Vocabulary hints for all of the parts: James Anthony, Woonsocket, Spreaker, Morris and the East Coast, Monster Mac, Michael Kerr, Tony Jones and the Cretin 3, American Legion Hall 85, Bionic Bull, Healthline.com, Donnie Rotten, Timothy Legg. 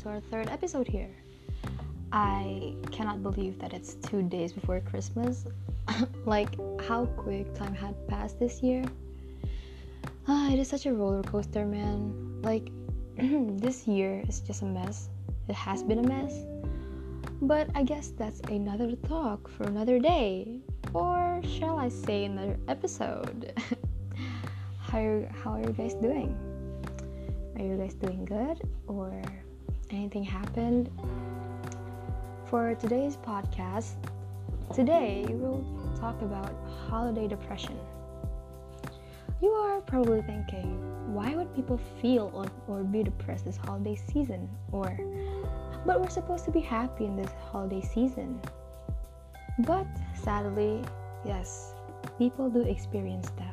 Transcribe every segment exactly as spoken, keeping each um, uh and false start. to our third episode here. I cannot believe that it's two days before Christmas. Like, how quick time had passed this year. Ah, it is such a roller coaster, man. Like, this year is just a mess. It has been a mess. But I guess that's another talk for another day. Or shall I say another episode? How are, how are you guys doing? Are you guys doing good? Or anything happened? For today's podcast, today we'll talk about holiday depression. You are probably thinking, why would people feel or, or be depressed this holiday season? Or, but we're supposed to be happy in this holiday season. But sadly, yes, people do experience that.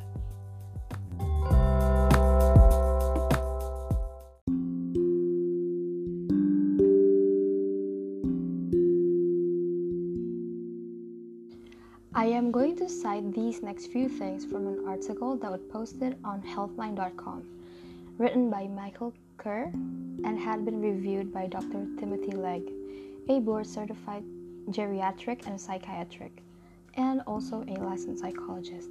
I am going to cite these next few things from an article that was posted on Healthline dot com, written by Michael Kerr, and had been reviewed by Doctor Timothy Legg, a board-certified geriatric and psychiatric, and also a licensed psychologist.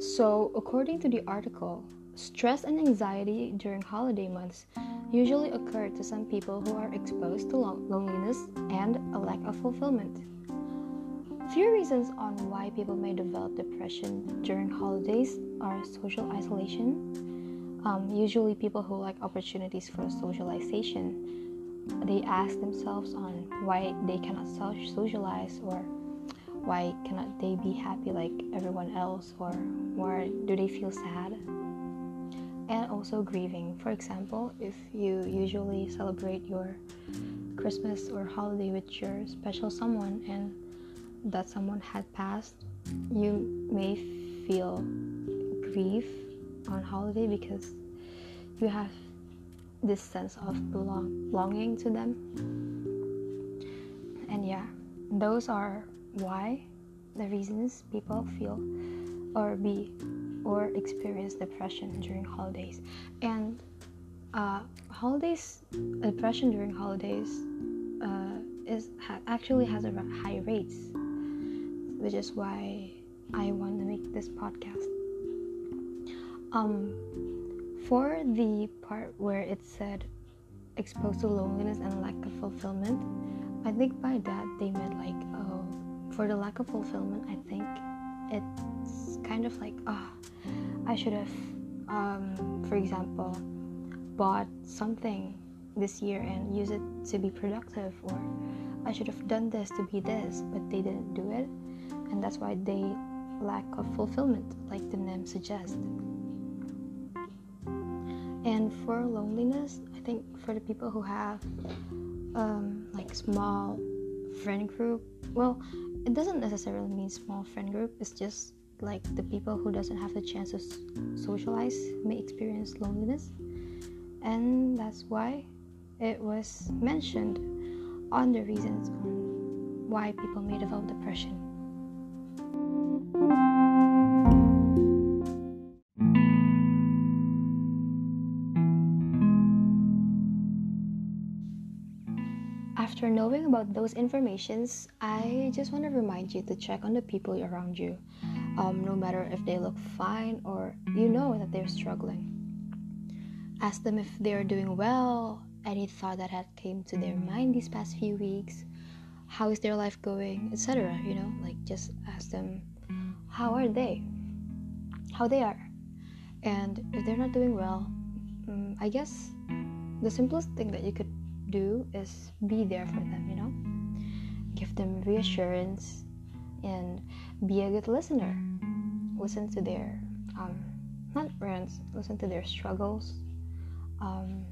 So, according to the article, stress and anxiety during holiday months usually occur to some people who are exposed to loneliness and a lack of fulfillment. Few reasons on why people may develop depression during holidays are social isolation. Um, usually people who lack opportunities for socialization, they ask themselves on why they cannot socialize, or why cannot they be happy like everyone else, or why do they feel sad? And also grieving. For example, if you usually celebrate your Christmas or holiday with your special someone, and that someone had passed, you may feel grief on holiday because you have this sense of belong- belonging to them. And yeah, those are why the reasons people feel or be or experience depression during holidays. And uh, holidays depression during holidays uh, is ha- actually has a high rates, which is why I want to make this podcast. Um, for the part where it said exposed to loneliness and lack of fulfillment, I think by that they meant like, oh, for the lack of fulfillment, I think it's kind of like, ah, oh, I should have, um, for example, bought something this year and use it to be productive, or I should have done this to be this, but they didn't do it. And that's why they lack of fulfillment, like the name suggests. And for loneliness, I think for the people who have um, like small friend group, well, it doesn't necessarily mean small friend group. It's just like the people who doesn't have the chance to socialize may experience loneliness. And that's why it was mentioned on the reasons on why people may develop depression. After knowing about those informations, I just want to remind you to check on the people around you, um, no matter if they look fine or you know that they're struggling. Ask them if they are doing well, any thought that had came to their mind these past few weeks, how is their life going, et cetera. You know, like just ask them how are they, how they are, and if they're not doing well, um, I guess the simplest thing that you could do is be there for them. You know, give them reassurance and be a good listener. Listen to their um, not rants, listen to their struggles. Um,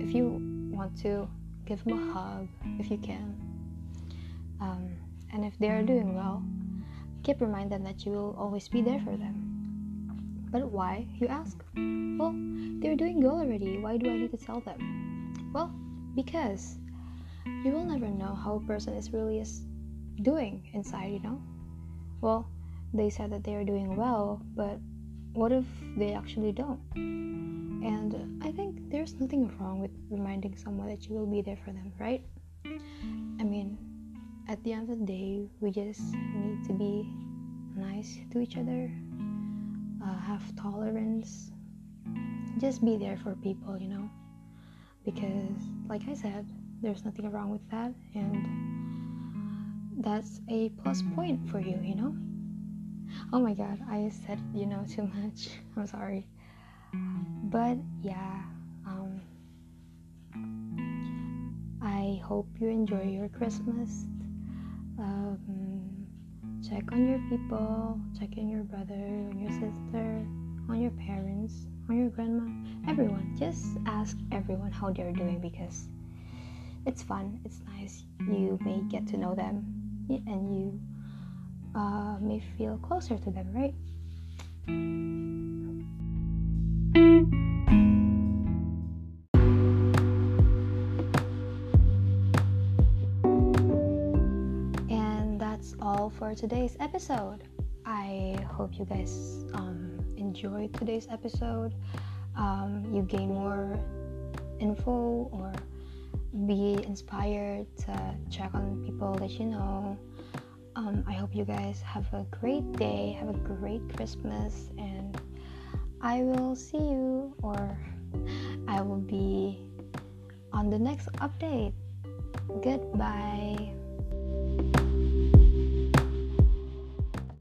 if you want to, give them a hug if you can. Um, and if they are doing well, keep remind them that you will always be there for them. But why, you ask? Well, they're doing good already. Why do I need to tell them? Well, because you will never know how a person is really is doing inside, you know? Well, they said that they are doing well, but what if they actually don't? And I think there's nothing wrong with reminding someone that you will be there for them, right? I mean, at the end of the day, we just need to be nice to each other, uh, have tolerance, just be there for people, you know? Because, like I said, there's nothing wrong with that, and that's a plus point for you, you know? Oh my god, I said, you know, too much. I'm sorry. But, yeah, um, I hope you enjoy your Christmas. Um, check on your people, check on your brother, on your sister, on your parents, on your grandma, everyone. Just ask everyone how they're doing, because it's fun, it's nice. You may get to know them, and you uh, may feel closer to them, right? And that's all for today's episode. I hope you guys um enjoyed today's episode. Um, you gain more info or be inspired to check on people that you know. Um, I hope you guys have a great day, have a great Christmas, and I will see you, or I will be on the next update. Goodbye.